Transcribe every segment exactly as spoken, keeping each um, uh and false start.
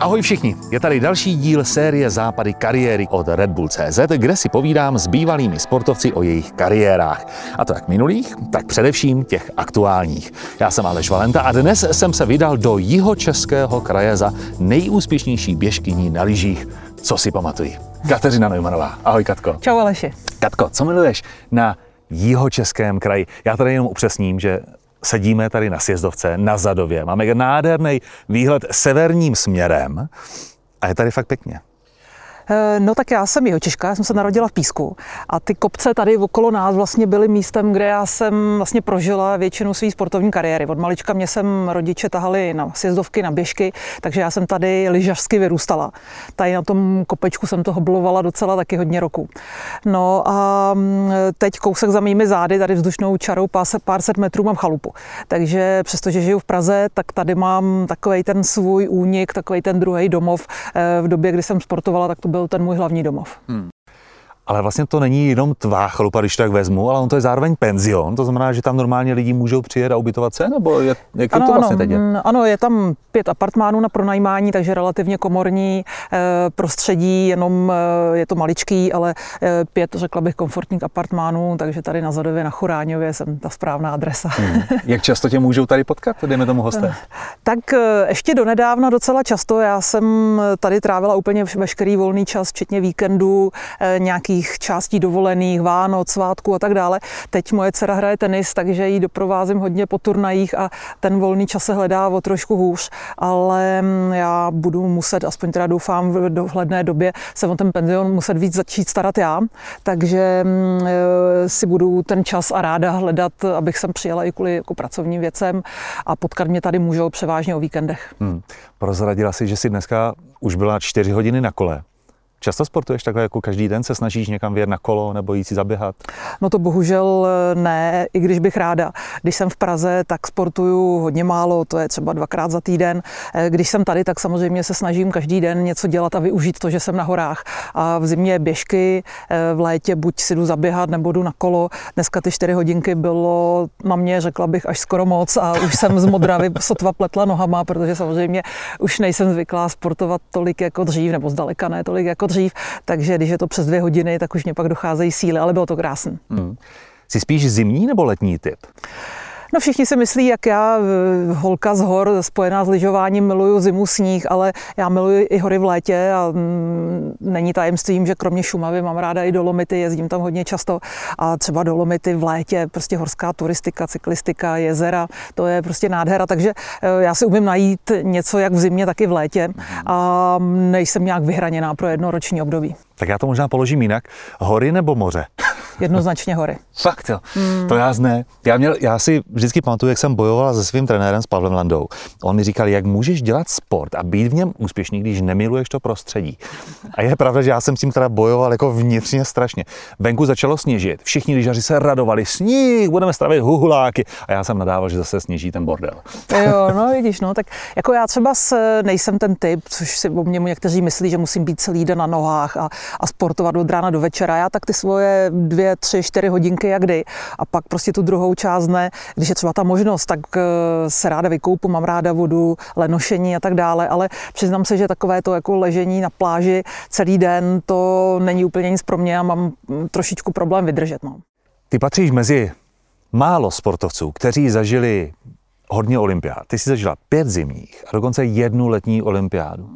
Ahoj všichni, je tady další díl série Západy kariéry od Red Bull tečka cé zet, kde si povídám s bývalými sportovci o jejich kariérách. A to jak minulých, tak především těch aktuálních. Já jsem Aleš Valenta a dnes jsem se vydal do jihočeského kraje za nejúspěšnější běžkyní na lyžích, co si pamatuji. Kateřina Neumannová. Ahoj Katko. Čau Aleši. Katko, co miluješ na jihočeském kraji? Já tady jenom upřesním, že sedíme tady na sjezdovce, na Zadově, máme nádherný výhled severním směrem a je tady fakt pěkně. No tak já jsem jihočeška, já jsem se narodila v Písku a ty kopce tady okolo nás vlastně byly místem, kde já jsem vlastně prožila většinu své sportovní kariéry. Od malička mě sem rodiče tahali na sjezdovky, na běžky, takže já jsem tady lyžařsky vyrůstala. Tady na tom kopečku jsem to hoblovala docela taky hodně roku. No a teď kousek za mými zády, tady vzdušnou čarou pár set metrů mám chalupu. Takže přestože žiju v Praze, tak tady mám takovej ten svůj únik, takovej ten druhý domov. V době, kdy jsem sportovala, tak to byl ten můj hlavní domov. Hmm. Ale vlastně to není jenom tvá chalupa, když to tak vezmu, ale on to je zároveň penzion, to znamená, že tam normálně lidi můžou přijet a ubytovat se, nebo je, jak ano, to vlastně ano, teď je? Ano, je tam pět apartmánů na pronajímání, takže relativně komorní e, prostředí, jenom e, je to maličký, ale e, pět, řekla bych, komfortních apartmánů, takže tady na Zadově, na Churáňově jsem ta správná adresa. Hmm. Jak často tě můžou tady potkat, dejme tomu hosté? Tak e, ještě donedávna docela často, já jsem tady trávila úplně veškerý volný čas, včetně víkendů, e, nějaký částí dovolených, Vánoc, svátku a tak dále. Teď moje dcera hraje tenis, takže ji doprovázím hodně po turnajích a ten volný čas se hledá o trošku hůř, ale já budu muset, aspoň teda doufám, v dohledné době se o ten penzion muset víc začít starat já, takže si budu ten čas a ráda hledat, abych sem přijela i kvůli jako pracovním věcem a potkat mě tady můžou převážně o víkendech. Hmm. Prozradila si, že si dneska už byla čtyři hodiny na kole. Často sportuješ takhle, jako každý den se snažíš někam vyjet na kolo nebo jít si zaběhat? No to bohužel ne, i když bych ráda. Když jsem v Praze, tak sportuju hodně málo, to je třeba dvakrát za týden. Když jsem tady, tak samozřejmě se snažím každý den něco dělat a využít to, že jsem na horách. A v zimě běžky, v létě buď si jdu zaběhat nebo jdu na kolo. Dneska ty čtyři hodinky bylo na mě, řekla bych, až skoro moc a už jsem z Modravy sotva pletla nohama, protože samozřejmě už nejsem zvyklá sportovat tolik jako dřív, nebo zdaleka ne tolik jako dřív, takže když je to přes dvě hodiny, tak už mě pak docházejí síly, ale bylo to krásné. Hmm. Jsi spíš zimní nebo letní typ? No všichni si myslí, jak já, holka z hor, spojená s lyžováním, miluju zimu, sníh, ale já miluji i hory v létě a mm, není tajemstvím, že kromě Šumavy mám ráda i Dolomity, jezdím tam hodně často a třeba Dolomity v létě, prostě horská turistika, cyklistika, jezera, to je prostě nádhera, takže já si umím najít něco jak v zimě, tak i v létě a nejsem nějak vyhraněná pro jednoroční období. Tak já to možná položím jinak. Hory nebo moře? Jednoznačně hory. Fakt jo, mm. to já zné. Já, měl, já si vždycky pamatuju, jak jsem bojovala se svým trenérem s Pavlem Landou. On mi říkal, jak můžeš dělat sport a být v něm úspěšný, když nemiluješ to prostředí. A je pravda, že já jsem s tím teda bojoval jako vnitřně strašně. Venku začalo sněžit, všichni lyžaři se radovali, sníh, budeme stravit huhuláky. A já jsem nadával, že zase sněží ten bordel. Jo, no vidíš, no tak jako já třeba s, nejsem ten typ, což si o mě někteří myslí, že musím být celý den na nohách a, a sportovat od rána do večera. Já tak ty svoje dvě tři, čtyři hodinky jak kdy. A pak prostě tu druhou část dne, když je třeba ta možnost, tak se ráda vykoupu, mám ráda vodu, lenošení a tak dále, ale přiznám se, že takové to jako ležení na pláži celý den, to není úplně nic pro mě a mám trošičku problém vydržet. No. Ty patříš mezi málo sportovců, kteří zažili hodně olympiád. Ty jsi zažila pět zimních a dokonce jednu letní olympiádu.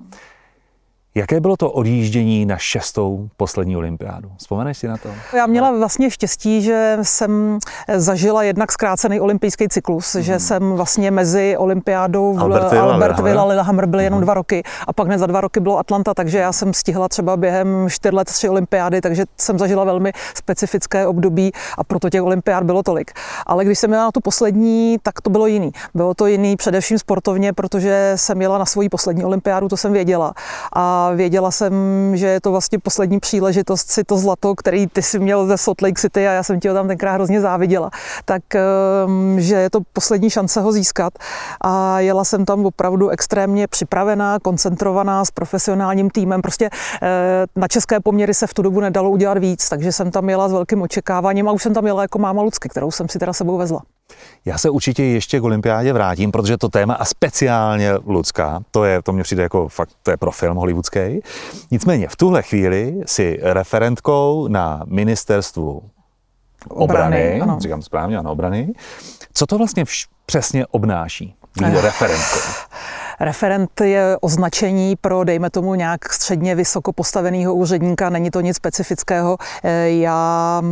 Jaké bylo to odjíždění na šestou poslední olympiádu? Vzpomeneš si na to? Já měla vlastně štěstí, že jsem zažila jednak zkrácený olympijský cyklus, mm-hmm. že jsem vlastně mezi olympiádou Albertville a Lillehammer byly jenom dva roky a pak hned za dva roky bylo Atlanta, takže já jsem stihla třeba během čtyř let tři olympiády, takže jsem zažila velmi specifické období a proto těch olympiád bylo tolik. Ale když jsem jela na tu poslední, tak to bylo jiný. Bylo to jiný především sportovně, protože jsem jela na svoji poslední olympiádu, to jsem věděla. A a věděla jsem, že je to vlastně poslední příležitost si to zlato, který ty si měl ze Salt Lake City a já jsem ti ho tam tenkrát hrozně záviděla, tak že je to poslední šance ho získat a jela jsem tam opravdu extrémně připravená, koncentrovaná s profesionálním týmem, prostě na české poměry se v tu dobu nedalo udělat víc, takže jsem tam jela s velkým očekáváním a už jsem tam jela jako máma Lucky, kterou jsem si teda sebou vezla. Já se určitě ještě k olympiádě vrátím, protože to téma a speciálně Lucka, to je, to mě přijde jako fakt, to je pro film hollywoodský. Nicméně v tuhle chvíli si referentkou na ministerstvu obrany, obrany ano. Říkám správně, ano, obrany. Co to vlastně vš- přesně obnáší, být referentkou? Referent je označení pro, dejme tomu, nějak středně vysoko postaveného úředníka, není to nic specifického. Já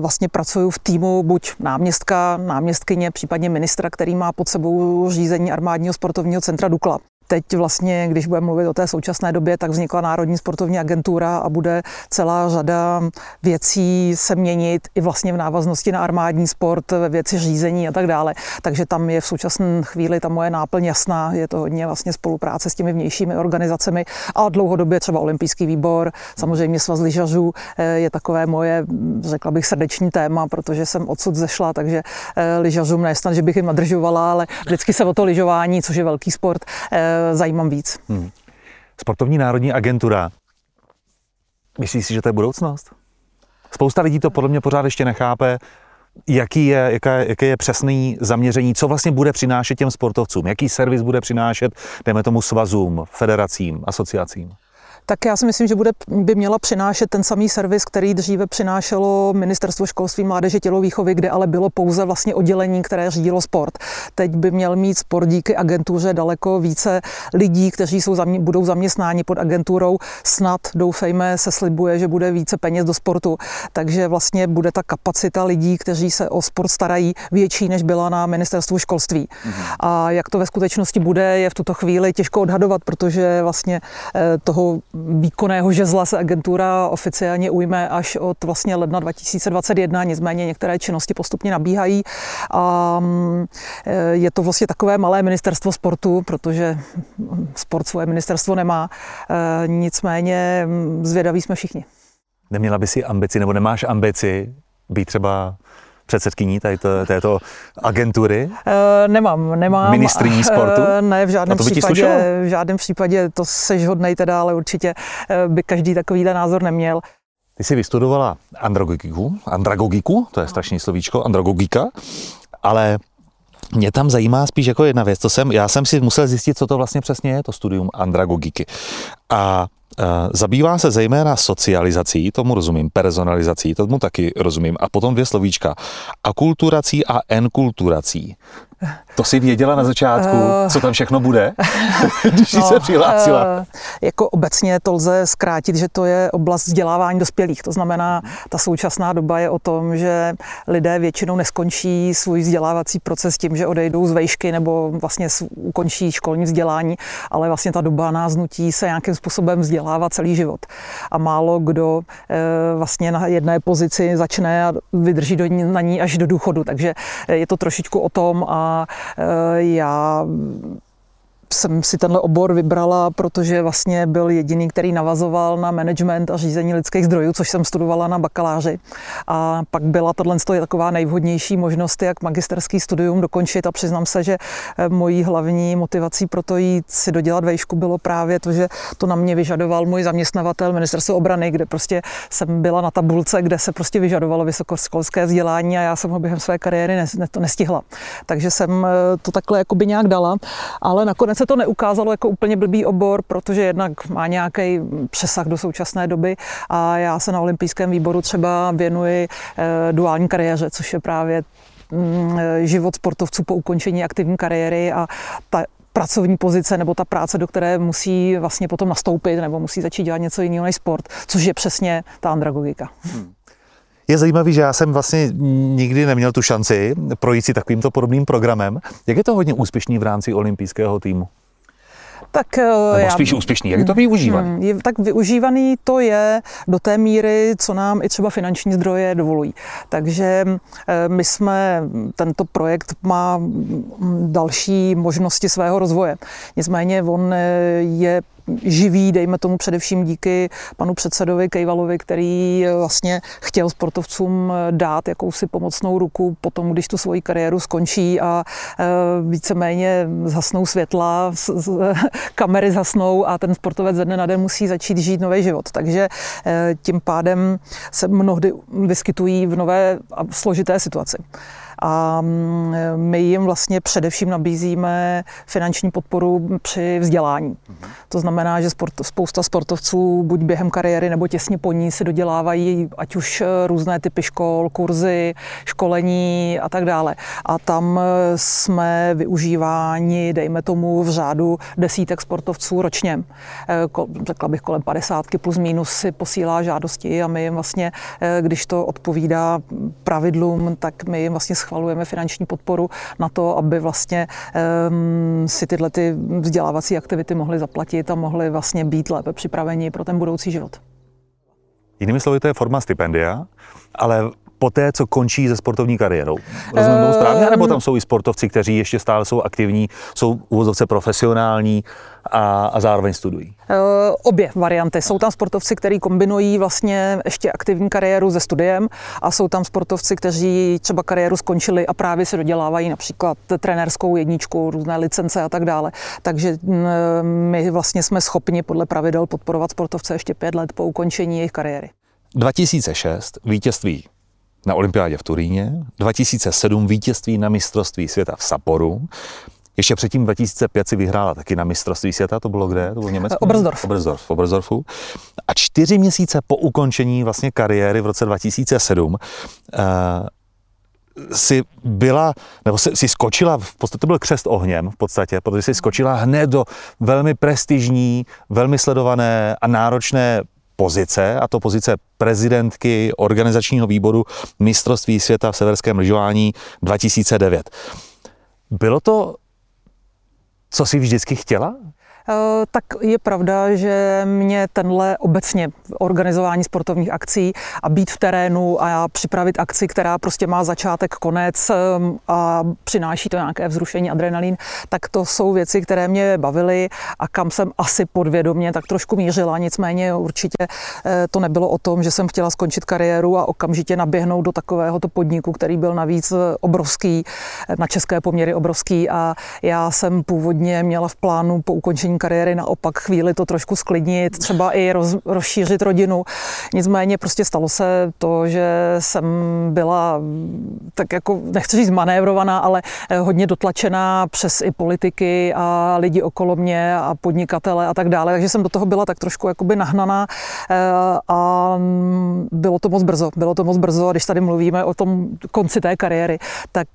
vlastně pracuji v týmu buď náměstka, náměstkyně, případně ministra, který má pod sebou řízení armádního sportovního centra Dukla. Teď vlastně, když budeme mluvit o té současné době, tak vznikla Národní sportovní agentura a bude celá řada věcí se měnit i vlastně v návaznosti na armádní sport, ve věci řízení a tak dále. Takže tam je v současné chvíli ta moje náplň jasná, je to hodně vlastně spolupráce s těmi vnějšími organizacemi a dlouhodobě třeba olympijský výbor, samozřejmě svaz lyžařů je takové moje, řekla bych, srdeční téma, protože jsem odsud zešla, takže lyžařům nejsem, že bych jim nadržovala, ale vždycky se o to lyžování, což je velký sport, zajímám víc. Hmm. Sportovní národní agentura. Myslíš si, že to je budoucnost? Spousta lidí to podle mě pořád ještě nechápe, jaký je, jaká, jaké je přesné zaměření, co vlastně bude přinášet těm sportovcům, jaký servis bude přinášet, dejme tomu, svazům, federacím, asociacím. Tak já si myslím, že bude, by měla přinášet ten samý servis, který dříve přinášelo Ministerstvo školství, mládeže, tělovýchovy, kde ale bylo pouze vlastně oddělení, které řídilo sport. Teď by měl mít sport díky agentuře daleko více lidí, kteří jsou, budou zaměstnáni pod agenturou. Snad, doufejme, se slibuje, že bude více peněz do sportu. Takže vlastně bude ta kapacita lidí, kteří se o sport starají, větší, než byla na Ministerstvu školství. Mhm. A jak to ve skutečnosti bude, je v tuto chvíli těžko odhadovat, protože vlastně toho výkonného žezla se agentura oficiálně ujme až od vlastně ledna dva tisíce dvacet jedna, nicméně některé činnosti postupně nabíhají a je to vlastně takové malé ministerstvo sportu, protože sport svoje ministerstvo nemá, nicméně zvědaví jsme všichni. Neměla by si ambici, nebo nemáš ambici být třeba předsedkyní této, této agentury? E, nemám, nemám. Ministryní sportu? E, ne, v žádném případě. V žádném případě, to seš hodnej teda, ale určitě by každý takovýhle názor neměl. Ty jsi vystudovala andragogiku, andragogiku, to je strašný slovíčko, andragogika, ale mě tam zajímá spíš jako jedna věc, to jsem, já jsem si musel zjistit, co to vlastně přesně je, to studium andragogiky. A zabývá se zejména socializací, tomu rozumím, personalizací, tomu taky rozumím, a potom dvě slovíčka, akulturací a enkulturací. To jsi věděla na začátku, uh, co tam všechno bude, když no, se přihlásila? Uh, jako obecně to lze zkrátit, že to je oblast vzdělávání dospělých. To znamená, ta současná doba je o tom, že lidé většinou neskončí svůj vzdělávací proces tím, že odejdou z vejšky nebo vlastně ukončí školní vzdělání, ale vlastně ta doba nás nutí se nějakým způsobem vzdělávat celý život. A málo kdo uh, vlastně na jedné pozici začne a vydrží do ní, na ní až do důchodu. Takže je to trošičku o tom a A já jsem si tenhle obor vybrala, protože vlastně byl jediný, který navazoval na management a řízení lidských zdrojů, což jsem studovala na bakaláři. A pak byla tohle je taková nejvhodnější možnost, jak magisterský studium dokončit a přiznám se, že mojí hlavní motivací pro to jít si dodělat vejšku bylo právě to, že to na mě vyžadoval můj zaměstnavatel Ministerstvo obrany, kde prostě jsem byla na tabulce, kde se prostě vyžadovalo vysokoškolské vzdělání a já jsem ho během své kariéry to nestihla. Takže jsem to takhle jakoby nějak dala, ale nakonec se to neukázalo jako úplně blbý obor, protože jednak má nějaký přesah do současné doby a já se na olympijském výboru třeba věnuji duální kariéře, což je právě život sportovců po ukončení aktivní kariéry a ta pracovní pozice nebo ta práce, do které musí vlastně potom nastoupit nebo musí začít dělat něco jiného než sport, což je přesně ta andragogika. Hmm. Je zajímavý, že já jsem vlastně nikdy neměl tu šanci projít si takovýmto podobným programem. Jak je to hodně úspěšný v rámci olympijského týmu? Tak, nebo spíš já, úspěšný. Jak je to využívaný? Je, tak využívaný to je do té míry, co nám i třeba finanční zdroje dovolují. Takže my jsme, tento projekt má další možnosti svého rozvoje. Nicméně on je živí, dejme tomu především díky panu předsedovi Kejvalovi, který vlastně chtěl sportovcům dát jakousi pomocnou ruku potom, když tu svoji kariéru skončí a víceméně zhasnou světla, kamery zhasnou a ten sportovec ze dne na den musí začít žít nový život. Takže tím pádem se mnohdy vyskytují v nové a složité situaci. A my jim vlastně především nabízíme finanční podporu při vzdělání. To znamená, že sport, spousta sportovců buď během kariéry nebo těsně po ní si dodělávají ať už různé typy škol, kurzy, školení a tak dále. A tam jsme využíváni, dejme tomu, v řádu desítek sportovců ročně. Řekla bych kolem padesátky plus minus si posílá žádosti a my jim vlastně, když to odpovídá pravidlům, tak my jim vlastně schvalujeme finanční podporu na to, aby vlastně um, si tyhle ty vzdělávací aktivity mohli zaplatit a mohli vlastně být lépe připraveni pro ten budoucí život. Jinými slovy, to je forma stipendia, ale poté, co končí se sportovní kariérou. Rozumím tomu správně? Nebo tam jsou i sportovci, kteří ještě stále jsou aktivní, jsou uvozovce profesionální a, a zároveň studují? Obě varianty. Jsou tam sportovci, kteří kombinují vlastně ještě aktivní kariéru se studiem a jsou tam sportovci, kteří třeba kariéru skončili a právě se dodělávají například trenérskou jedničku, různé licence a tak dále. Takže my vlastně jsme schopni podle pravidel podporovat sportovce ještě pět let po ukončení jejich kariéry. dva tisíce šest vítězství na olympiádě v Turíně, dva tisíce sedm vítězství na mistrovství světa v Sapporu, ještě předtím dva tisíce pět si vyhrála taky na mistrovství světa, to bylo kde? To bylo v Německu? Oberstdorf. Oberstdorf, v Oberstdorfu. A čtyři měsíce po ukončení vlastně kariéry v roce dva tisíce sedm uh, si byla, nebo si skočila, v podstatě to byl křest ohněm v podstatě, protože si skočila hned do velmi prestižní, velmi sledované a náročné pozice, a to pozice prezidentky organizačního výboru mistrovství světa v severském lyžování dva tisíce devět. Bylo to, co jsi vždycky chtěla? Tak je pravda, že mě tenhle obecně organizování sportovních akcí a být v terénu a připravit akci, která prostě má začátek, konec a přináší to nějaké vzrušení, adrenalin, tak to jsou věci, které mě bavily a kam jsem asi podvědomě tak trošku mířila, nicméně určitě to nebylo o tom, že jsem chtěla skončit kariéru a okamžitě naběhnout do takovéhoto podniku, který byl navíc obrovský, na české poměry obrovský, a já jsem původně měla v plánu po ukončení kariéry naopak chvíli to trošku sklidnit, třeba i roz, rozšířit rodinu. Nicméně prostě stalo se to, že jsem byla tak jako, nechci říct manévrovaná, ale hodně dotlačená přes i politiky a lidi okolo mě a podnikatele a tak dále, takže jsem do toho byla tak trošku jakoby nahnaná a bylo to moc brzo. Bylo to moc brzo, a když tady mluvíme o tom konci té kariéry, tak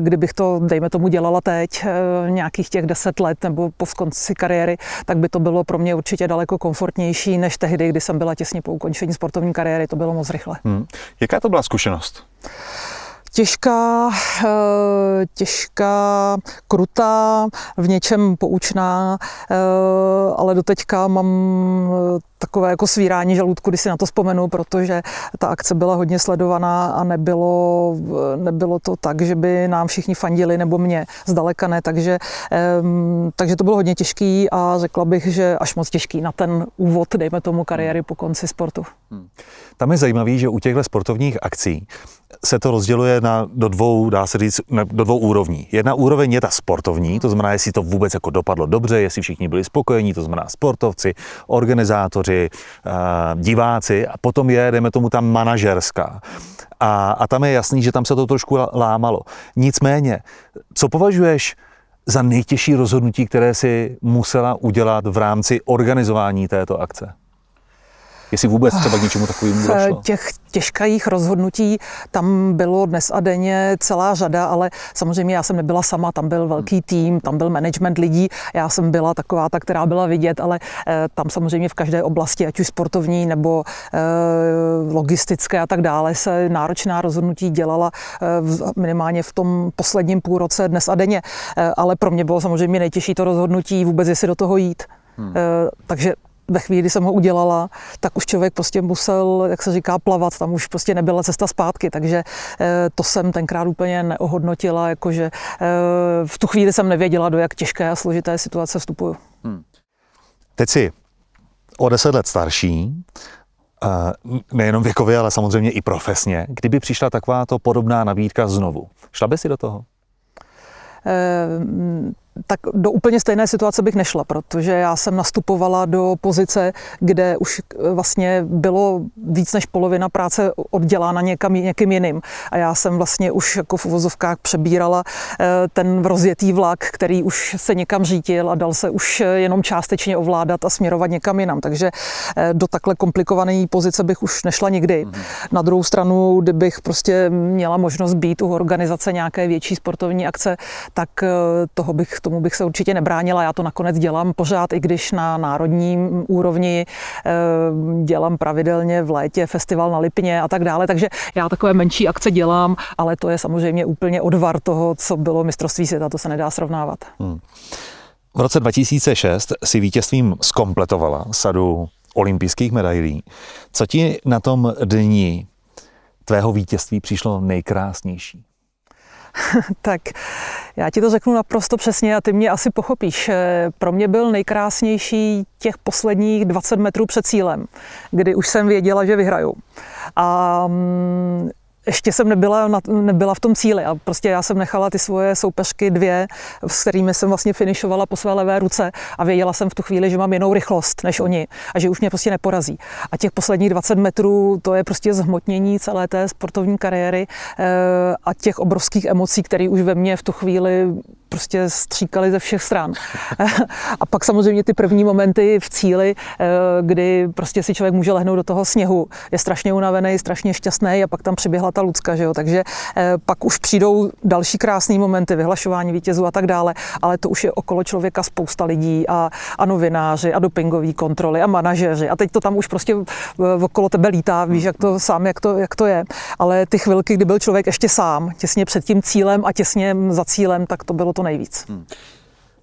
kdybych to, dejme tomu, dělala teď nějakých těch deset let nebo po konci kariéry, tak by to bylo pro mě určitě daleko komfortnější než tehdy, kdy jsem byla těsně po ukončení sportovní kariéry, to bylo moc rychle. Hmm. Jaká to byla zkušenost? Těžká, těžká, krutá, v něčem poučná, ale doteďka mám takové jako svírání žaludku, když si na to vzpomenu, protože ta akce byla hodně sledovaná a nebylo, nebylo to tak, že by nám všichni fandili nebo mě, zdaleka ne, takže, takže to bylo hodně těžký a řekla bych, že až moc těžký na ten úvod, dejme tomu, kariéry po konci sportu. Tam je zajímavý, že u těchto sportovních akcí se to rozděluje na, do dvou, dá se říct, do dvou úrovní. Jedna úroveň je ta sportovní, to znamená, jestli to vůbec jako dopadlo dobře, jestli všichni byli spokojení, to znamená sportovci, organizátoři, diváci, a potom je, dejme tomu, ta manažerská. A, a tam je jasný, že tam se to trošku lámalo. Nicméně, co považuješ za nejtěžší rozhodnutí, které si musela udělat v rámci organizování této akce? Jestli vůbec třeba k něčemu takovému došlo? Těch těžkých rozhodnutí tam bylo dnes a denně celá řada, ale samozřejmě já jsem nebyla sama, tam byl velký tým, tam byl management lidí, já jsem byla taková ta, která byla vidět, ale tam samozřejmě v každé oblasti, ať už sportovní nebo logistické a tak dále, se náročná rozhodnutí dělala minimálně v tom posledním půlroce dnes a denně, ale pro mě bylo samozřejmě nejtěžší to rozhodnutí vůbec, jestli do toho jít. Hmm. Takže ve chvíli, kdy jsem ho udělala, tak už člověk prostě musel, jak se říká, plavat, tam už prostě nebyla cesta zpátky, takže to jsem tenkrát úplně neohodnotila, jakože v tu chvíli jsem nevěděla, do jak těžké a složité situace vstupuju. Hmm. Teď si o deset let starší, nejenom věkově, ale samozřejmě i profesně, kdyby přišla takováto podobná nabídka znovu, šla by si do toho? Ehm... Tak do úplně stejné situace bych nešla, protože já jsem nastupovala do pozice, kde už vlastně bylo víc než polovina práce oddělána někam, někým jiným. A já jsem vlastně už jako v uvozovkách přebírala ten rozjetý vlak, který už se někam řítil a dal se už jenom částečně ovládat a směrovat někam jinam. Takže do takhle komplikované pozice bych už nešla nikdy. Na druhou stranu, kdybych prostě měla možnost být u organizace nějaké větší sportovní akce, tak toho bych tomu bych se určitě nebránila. Já to nakonec dělám pořád, i když na národním úrovni dělám pravidelně v létě festival na Lipně a tak dále, takže já takové menší akce dělám, ale to je samozřejmě úplně odvar toho, co bylo mistrovství světa, to se nedá srovnávat. Hmm. V roce dva tisíce šest si vítězstvím zkompletovala sadu olympijských medailí. Co ti na tom dni tvého vítězství přišlo nejkrásnější? Tak já ti to řeknu naprosto přesně a ty mě asi pochopíš. Pro mě byl nejkrásnější těch posledních dvacet metrů před cílem, kdy už jsem věděla, že vyhraju. A ještě jsem nebyla, nebyla v tom cíli a prostě já jsem nechala ty svoje soupeřky dvě, s kterými jsem vlastně finišovala po své levé ruce a věděla jsem v tu chvíli, že mám jinou rychlost než oni a že už mě prostě neporazí. A těch posledních dvacet metrů, to je prostě zhmotnění celé té sportovní kariéry a těch obrovských emocí, které už ve mně v tu chvíli prostě stříkaly ze všech stran. A pak samozřejmě ty první momenty v cíli, kdy prostě si člověk může lehnout do toho sněhu, je strašně unavený, strašně šťastný a pak tam přiběhla ta Lucka, že jo, takže eh, pak už přijdou další krásné momenty, vyhlašování vítězů a tak dále, ale to už je okolo člověka spousta lidí a, a novináři a dopingové kontroly a manažeři a teď to tam už prostě v, v, okolo tebe lítá, víš, jak to sám, jak to, jak to je, ale ty chvilky, kdy byl člověk ještě sám, těsně před tím cílem a těsně za cílem, tak to bylo to nejvíc. Hmm.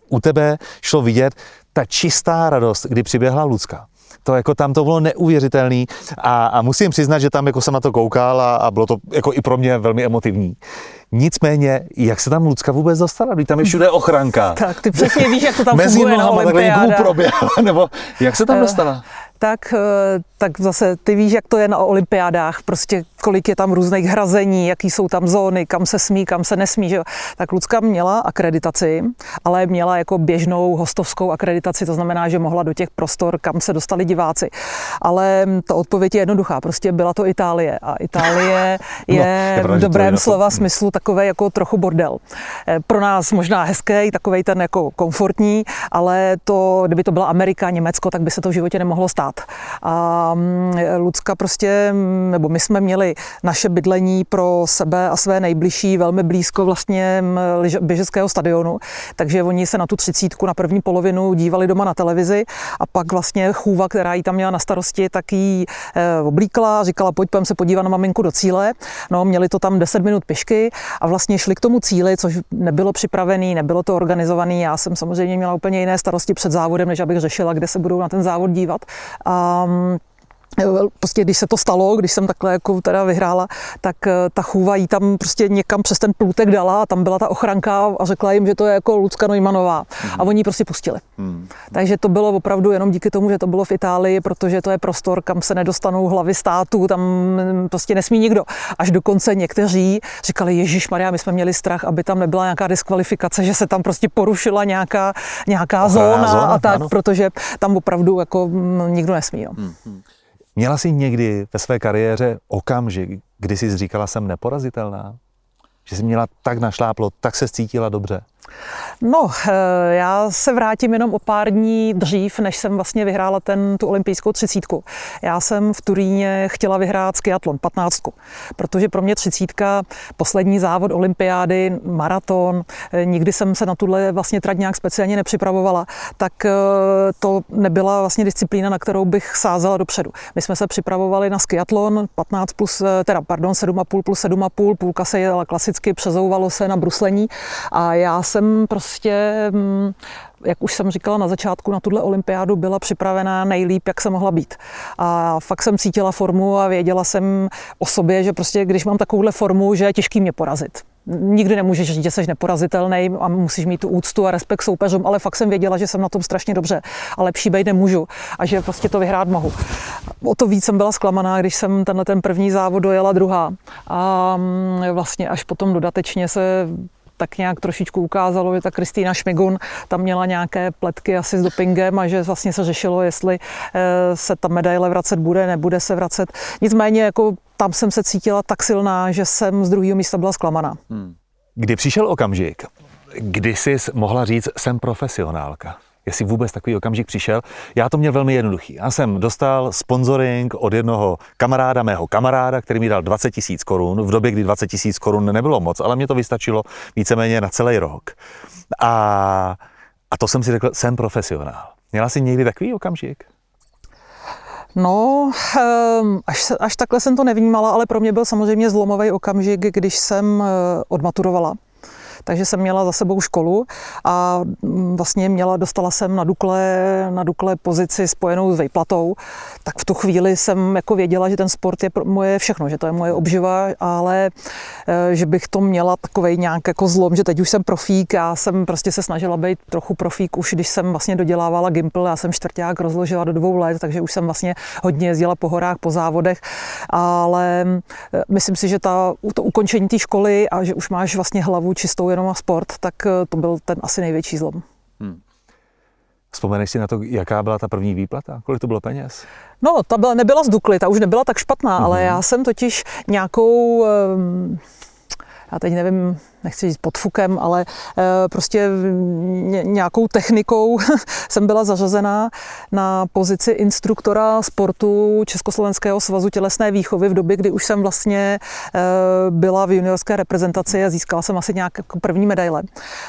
U tebe šlo vidět ta čistá radost, kdy přiběhla Lucka. To jako tam to bylo neuvěřitelný a, a musím přiznat, že tam jako jsem na to koukal a, a bylo to jako i pro mě velmi emotivní. Nicméně, jak se tam Lucka vůbec dostala? Když tam je všude ochranka. Tak ty přesně víš, jak to tam funguje na olympiádách. Proběhla, nebo jak se tam dostala? Tak, tak zase ty víš, jak to je na olympiádách, prostě kolik je tam různých hrazení, jaký jsou tam zóny, kam se smí, kam se nesmí, že jo. Tak Lucka měla akreditaci, ale měla jako běžnou hostovskou akreditaci, to znamená, že mohla do těch prostor, kam se dostali diváci. Ale ta odpověď je jednoduchá, prostě byla to Itálie a Itálie je no, v dobrém slova smyslu takový jako trochu bordel. Pro nás možná hezký, takovej ten jako komfortní, ale to, kdyby to byla Amerika, Německo, tak by se to v životě nemohlo stát. A Lucka prostě, nebo my jsme měli naše bydlení pro sebe a své nejbližší velmi blízko vlastně běžeckého stadionu, takže oni se na tu třicítku na první polovinu dívali doma na televizi a pak vlastně chůva, která jí tam měla na starosti, tak jí oblíkla, říkala, pojď, pojďme se podívat na maminku do cíle. No, měli to tam deset minut pěšky a vlastně šli k tomu cíli, což nebylo připravený, nebylo to organizovaný. Já jsem samozřejmě měla úplně jiné starosti před závodem, než abych řešila, kde se budou na ten závod dívat. A prostě když se to stalo, když jsem takhle jako teda vyhrála, tak ta chůva jí tam prostě někam přes ten plůtek dala a tam byla ta ochranka a řekla jim, že to je jako Lucka Neumannová. Mm-hmm. A oni ji prostě pustili. Mm-hmm. Takže to bylo opravdu jenom díky tomu, že to bylo v Itálii, protože to je prostor, kam se nedostanou hlavy států, tam prostě nesmí nikdo. Až dokonce někteří říkali, ježišmarja, my jsme měli strach, aby tam nebyla nějaká diskvalifikace, že se tam prostě porušila nějaká, nějaká zóna, zóna a tak, ano. Protože tam opravdu jako nikdo nesmí. No. Mm-hmm. Měla jsi někdy ve své kariéře okamžik, kdy jsi říkala, jsem neporazitelná? Že jsi měla tak našláplo, tak se cítila dobře? No, já se vrátím jenom o pár dní dřív, než jsem vlastně vyhrála ten, tu olympijskou třicítku. Já jsem v Turíně chtěla vyhrát skiatlon, patnáctku, protože pro mě třicítka, poslední závod olympiády, maraton, nikdy jsem se na tuhle vlastně trať nějak speciálně nepřipravovala, tak to nebyla vlastně disciplína, na kterou bych sázela dopředu. My jsme se připravovali na skiatlon, patnáct plus, teda pardon, sedm a půl plus sedm a půl, půlka se jela klasicky, přezouvalo se na bruslení a já jsem prostě, jak už jsem říkala na začátku, na tuhle olympiádu byla připravená nejlíp, jak jsem mohla být. A fakt jsem cítila formu a věděla jsem o sobě, že prostě, když mám takovouhle formu, že je těžký mě porazit. nikdy nemůžeš říct, že jsi neporazitelný a musíš mít tu úctu a respekt soupeřům, ale fakt jsem věděla, že jsem na tom strašně dobře a lepší být nemůžu a že prostě to vyhrát mohu. O to víc jsem byla zklamaná, když jsem tenhle ten první závod dojela druhá a vlastně až potom dodatečně se tak nějak trošičku ukázalo, že ta Kristýna Šmigun tam měla nějaké pletky asi s dopingem a že vlastně se řešilo, jestli se ta medaile vracet bude, nebude se vracet. Nicméně jako tam jsem se cítila tak silná, že jsem z druhého místa byla zklamaná. Hmm. Kdy přišel okamžik, kdy jsi mohla říct, jsem profesionálka? Jestli vůbec takový okamžik přišel. Já to měl velmi jednoduchý. Já jsem dostal sponsoring od jednoho kamaráda, mého kamaráda, který mi dal dvacet tisíc korun. V době, kdy dvacet tisíc korun nebylo moc, ale mě to vystačilo víceméně na celý rok. A, a to jsem si řekl, jsem profesionál. Měla jsi někdy takový okamžik? No, až, až takhle jsem to nevnímala, ale pro mě byl samozřejmě zlomový okamžik, když jsem odmaturovala. Takže jsem měla za sebou školu a vlastně měla, dostala jsem na Dukle, na Dukle pozici spojenou s vejplatou. Tak v tu chvíli jsem jako věděla, že ten sport je moje všechno, že to je moje obživa, ale že bych to měla takovej nějak jako zlom, že teď už jsem profík. Já jsem prostě se snažila být trochu profík už, když jsem vlastně dodělávala gympl. Já jsem čtvrťák rozložila do dvou let, takže už jsem vlastně hodně jezdila po horách, po závodech, ale myslím si, že ta, to ukončení té školy a že už máš vlastně hlavu čistou jenom a sport, tak to byl ten asi největší zlom. Hmm. Vzpomeneš si na to, jaká byla ta první výplata? Kolik to bylo peněz? No, ta byla, nebyla z Dukly, ta už nebyla tak špatná, mm-hmm. ale já jsem totiž nějakou, já teď nevím, nechci říct podfukem, ale prostě nějakou technikou jsem byla zařazená na pozici instruktora sportu Československého svazu tělesné výchovy v době, kdy už jsem vlastně byla v juniorské reprezentaci a získala jsem asi nějak první medaile.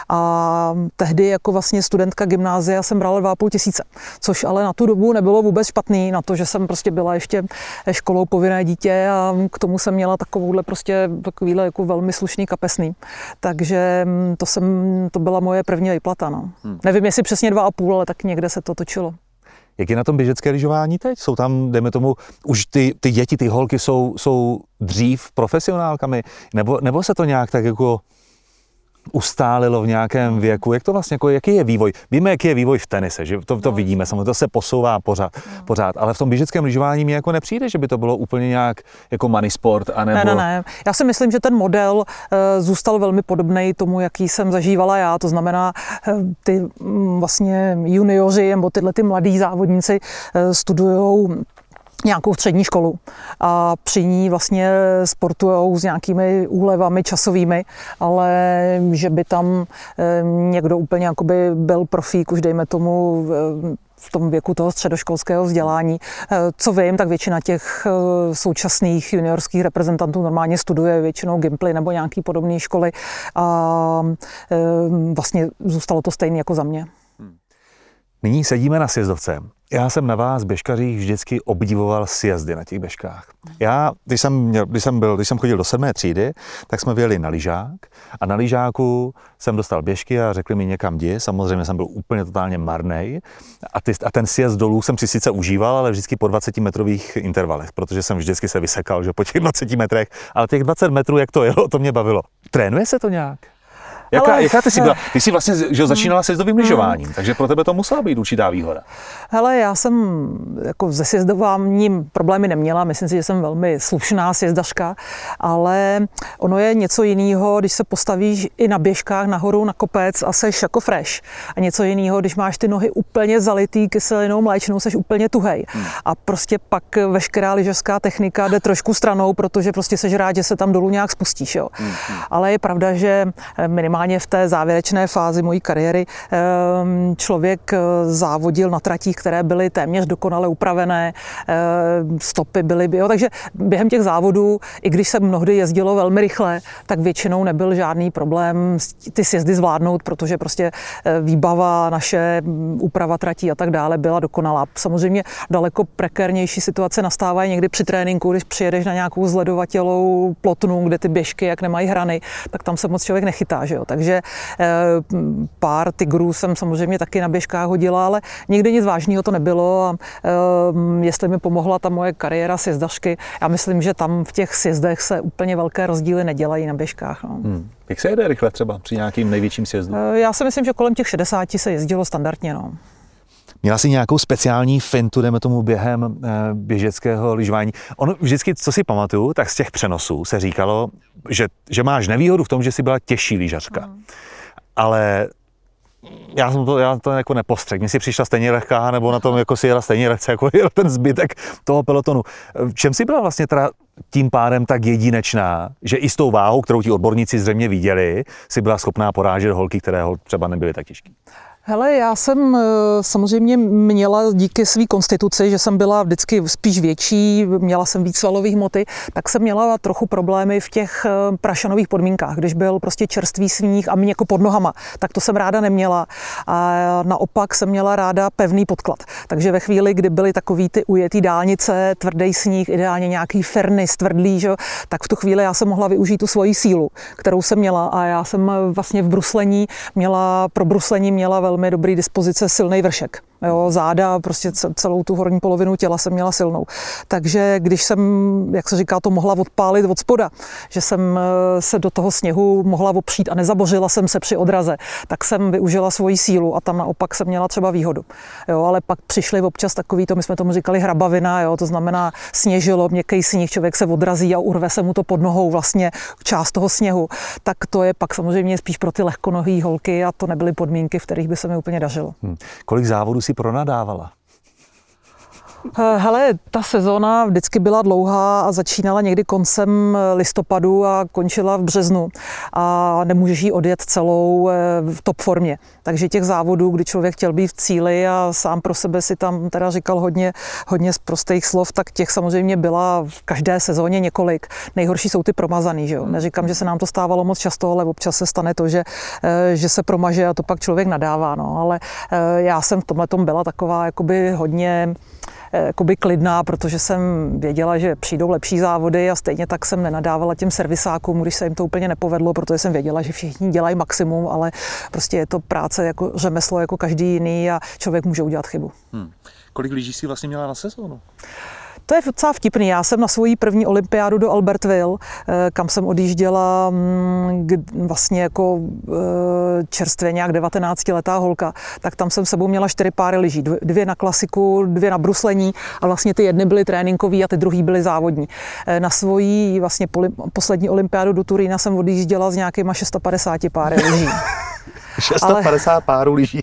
A tehdy jako vlastně studentka gymnázia jsem brala dva a půl tisíce, což ale na tu dobu nebylo vůbec špatný, na to, že jsem prostě byla ještě školou povinné dítě a k tomu jsem měla takovouhle prostě takovýhle jako velmi slušný kapesný. Takže to, jsem, to byla moje první výplata. No. Hmm. Nevím, jestli přesně dva a půl, ale tak někde se to točilo. Jak je na tom běžecké lyžování teď? Jsou tam, dejme tomu, už ty, ty děti, ty holky jsou, jsou dřív profesionálkami? Nebo, nebo se to nějak tak jako ustálilo v nějakém věku? Jak to vlastně, jako, jaký je vývoj? Víme, jaký je vývoj v tenise, že to, to no. vidíme, samozřejmě to se posouvá pořád, no. pořád, ale v tom běžeckém lyžování mi jako nepřijde, že by to bylo úplně nějak jako money sport, anebo... Ne, ne, ne. Já si myslím, že ten model uh, zůstal velmi podobný tomu, jaký jsem zažívala já, to znamená uh, ty um, vlastně junioři nebo tyhle ty mladí závodníci uh, studujou nějakou střední školu a při ní vlastně sportujou s nějakými úlevami časovými, ale že by tam někdo úplně jakoby byl profík, už dejme tomu v tom věku toho středoškolského vzdělání. Co vím, tak většina těch současných juniorských reprezentantů normálně studuje většinou gymply nebo nějaký podobné školy a vlastně zůstalo to stejné jako za mě. Nyní sedíme na sjezdovce. Já jsem na vás, běžkařích, vždycky obdivoval sjezdy na těch běžkách. Já, když jsem, měl, když, jsem byl, když jsem chodil do sedmé třídy, tak jsme vyjeli na lyžák a na lyžáku jsem dostal běžky a řekli mi někam jdi. Samozřejmě jsem byl úplně totálně marnej a, ty, a ten sjezd dolů jsem si sice užíval, ale vždycky po dvacetimetrových intervalech, protože jsem vždycky se vysekal, že po těch dvaceti metrech, ale těch dvacet metrů, jak to jelo, to mě bavilo. Trénuje se to nějak? Jaká, Hele, jaká ty jsi byla? Ty jsi vlastně že začínala sjezdovým lyžováním, takže pro tebe to musela být určitá výhoda. Hele, já jsem jako se sjezdováním problémy neměla, myslím si, že jsem velmi slušná sjezdařka, ale ono je něco jiného, když se postavíš i na běžkách nahoru na kopec a seš jako fresh. A něco jiného, když máš ty nohy úplně zalitý kyselinou mléčnou, seš úplně tuhej. Hmm. A prostě pak veškerá lyžařská technika jde trošku stranou, protože prostě seš rád, že se tam dolů nějak spustíš, jo. Hmm. Ale je pravda, že minimálně v té závěrečné fázi mojí kariéry člověk závodil na tratích, které byly téměř dokonale upravené, stopy byly, jo, takže během těch závodů, i když se mnohdy jezdilo velmi rychle, tak většinou nebyl žádný problém ty sjezdy zvládnout, protože prostě výbava naše, úprava tratí a tak dále byla dokonalá. Samozřejmě daleko prekérnější situace nastávají někdy při tréninku, když přijedeš na nějakou zledovatělou plotnu, kde ty běžky jak nemají hrany, tak tam se moc člověk nechytá, že jo. Takže pár tigrů jsem samozřejmě taky na běžkách hodila, ale nikdy nic vážného to nebylo. A jestli mi pomohla ta moje kariéra sjezdařky, já myslím, že tam v těch sjezdech se úplně velké rozdíly nedělají na běžkách. No. Hmm. Jak se jede rychle třeba při nějakým největším sjezdu? Já si myslím, že kolem těch šedesáti se jezdilo standardně. No. Měla jsi nějakou speciální fintu, jdeme tomu, během běžeckého lyžování? Ono vždycky, co si pamatuju, tak z těch přenosů se říkalo, že, že máš nevýhodu v tom, že jsi byla těžší lyžařka. Mm. Ale já jsem to, já to jako nepostřehl. Mně si přišla stejně lehká, nebo na tom jako si jela stejně lehce, jako jel ten zbytek toho pelotonu. V čem jsi byla vlastně teda tím pádem tak jedinečná, že i s tou váhou, kterou ti odborníci zřejmě viděli, si byla schopná porážet holky, které třeba nebyly tak těžké? Hele, já jsem samozřejmě měla díky své konstituci, že jsem byla vždycky spíš větší, měla jsem víc svalové hmoty, tak jsem měla trochu problémy v těch prašanových podmínkách, když byl prostě čerstvý sníh a měko pod nohama, tak to jsem ráda neměla. A naopak jsem měla ráda pevný podklad. Takže ve chvíli, kdy byly takový ty ujetý dálnice, tvrdý sníh, ideálně nějaký fernis tvrdý, že, tak v tu chvíli já jsem mohla využít tu svoji sílu, kterou jsem měla, a já jsem vlastně v bruslení měla, pro bruslení měla velmi dobrý dispozice, silný vršek. Jo, záda, prostě celou tu horní polovinu těla jsem měla silnou. Takže když jsem, jak se říká, to mohla odpálit od spoda, že jsem se do toho sněhu mohla opřít a nezabořila jsem se při odraze, tak jsem využila svoji sílu a tam naopak jsem měla třeba výhodu. Jo, ale pak přišly občas takový, to my jsme tomu říkali hrabavina, jo, to znamená sněžilo, měkký sníh, člověk se odrazí a urve se mu to pod nohou vlastně část toho sněhu. Tak to je pak samozřejmě spíš pro ty lehkonohý holky a to nebyly podmínky, v kterých by se mi úplně dařilo. Hmm. Kolik závodů si pronadávala? Hele, ta sezóna vždycky byla dlouhá a začínala někdy koncem listopadu a končila v březnu a nemůžeš ji odjet celou v top formě. Takže těch závodů, kdy člověk chtěl být v cíli a sám pro sebe si tam teda říkal hodně, hodně z prostých slov, tak těch samozřejmě byla v každé sezóně několik. Nejhorší jsou ty promazaný, že jo? Neříkám, že se nám to stávalo moc často, ale občas se stane to, že, že se promaže a to pak člověk nadává, no. Ale já jsem v tomhletom byla taková jakoby hodně jakoby klidná, protože jsem věděla, že přijdou lepší závody a stejně tak jsem nenadávala těm servisákům, když se jim to úplně nepovedlo, protože jsem věděla, že všichni dělají maximum, ale prostě je to práce jako řemeslo, jako každý jiný a člověk může udělat chybu. Hmm. Kolik lyží jsi vlastně měla na sezónu? To je docela vtipný. Já jsem na svoji první olympiádu do Albertville, kam jsem odjížděla vlastně jako čerstvě nějak devatenáctiletá holka, tak tam jsem s sebou měla čtyři páry lyží. Dvě na klasiku, dvě na bruslení a vlastně ty jedny byly tréninkový a ty druhý byly závodní. Na svoji vlastně poslední olympiádu do Turína jsem odjížděla s nějakýma šesti padesáti páry lyží. šest set padesát ale párů lyží.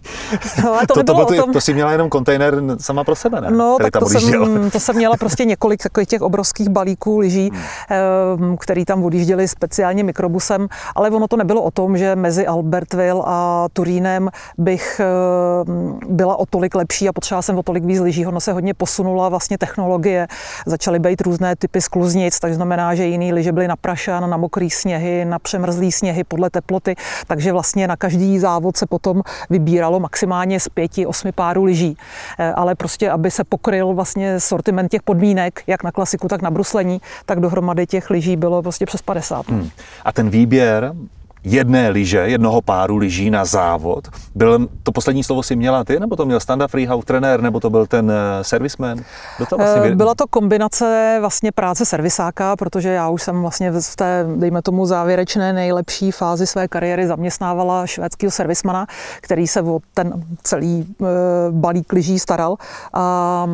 No, to, to, to, to, to si měla jenom kontejner sama pro sebe, ne? No, tak to jsem, to jsem měla prostě několik takových těch obrovských balíků lyží, hmm. který tam odjížděli speciálně mikrobusem, ale ono to nebylo o tom, že mezi Albertville a Turínem bych byla o tolik lepší a potřebovala jsem o tolik víc lyží. Ono se hodně posunula vlastně technologie, začaly být různé typy skluznic, takže znamená, že jiný lyže byly na prašan, na mokrý sněhy, na přemrzlý sněhy podle teploty, takže vlastně na každý závod se potom vybíralo maximálně z pěti, osmi párů lyží. Ale prostě, aby se pokryl vlastně sortiment těch podmínek, jak na klasiku, tak na bruslení, tak dohromady těch lyží bylo prostě přes padesát. Hmm. A ten výběr jedné lyže, jednoho páru lyží na závod, byl, to poslední slovo si měla ty, nebo to měl Standa Frühauf, trenér, nebo to byl ten servisman? Vlastně byla to kombinace vlastně práce servisáka, protože já už jsem vlastně v té, dejme tomu, závěrečné nejlepší fázi své kariéry zaměstnávala švédského servismana, který se o ten celý balík lyží staral. A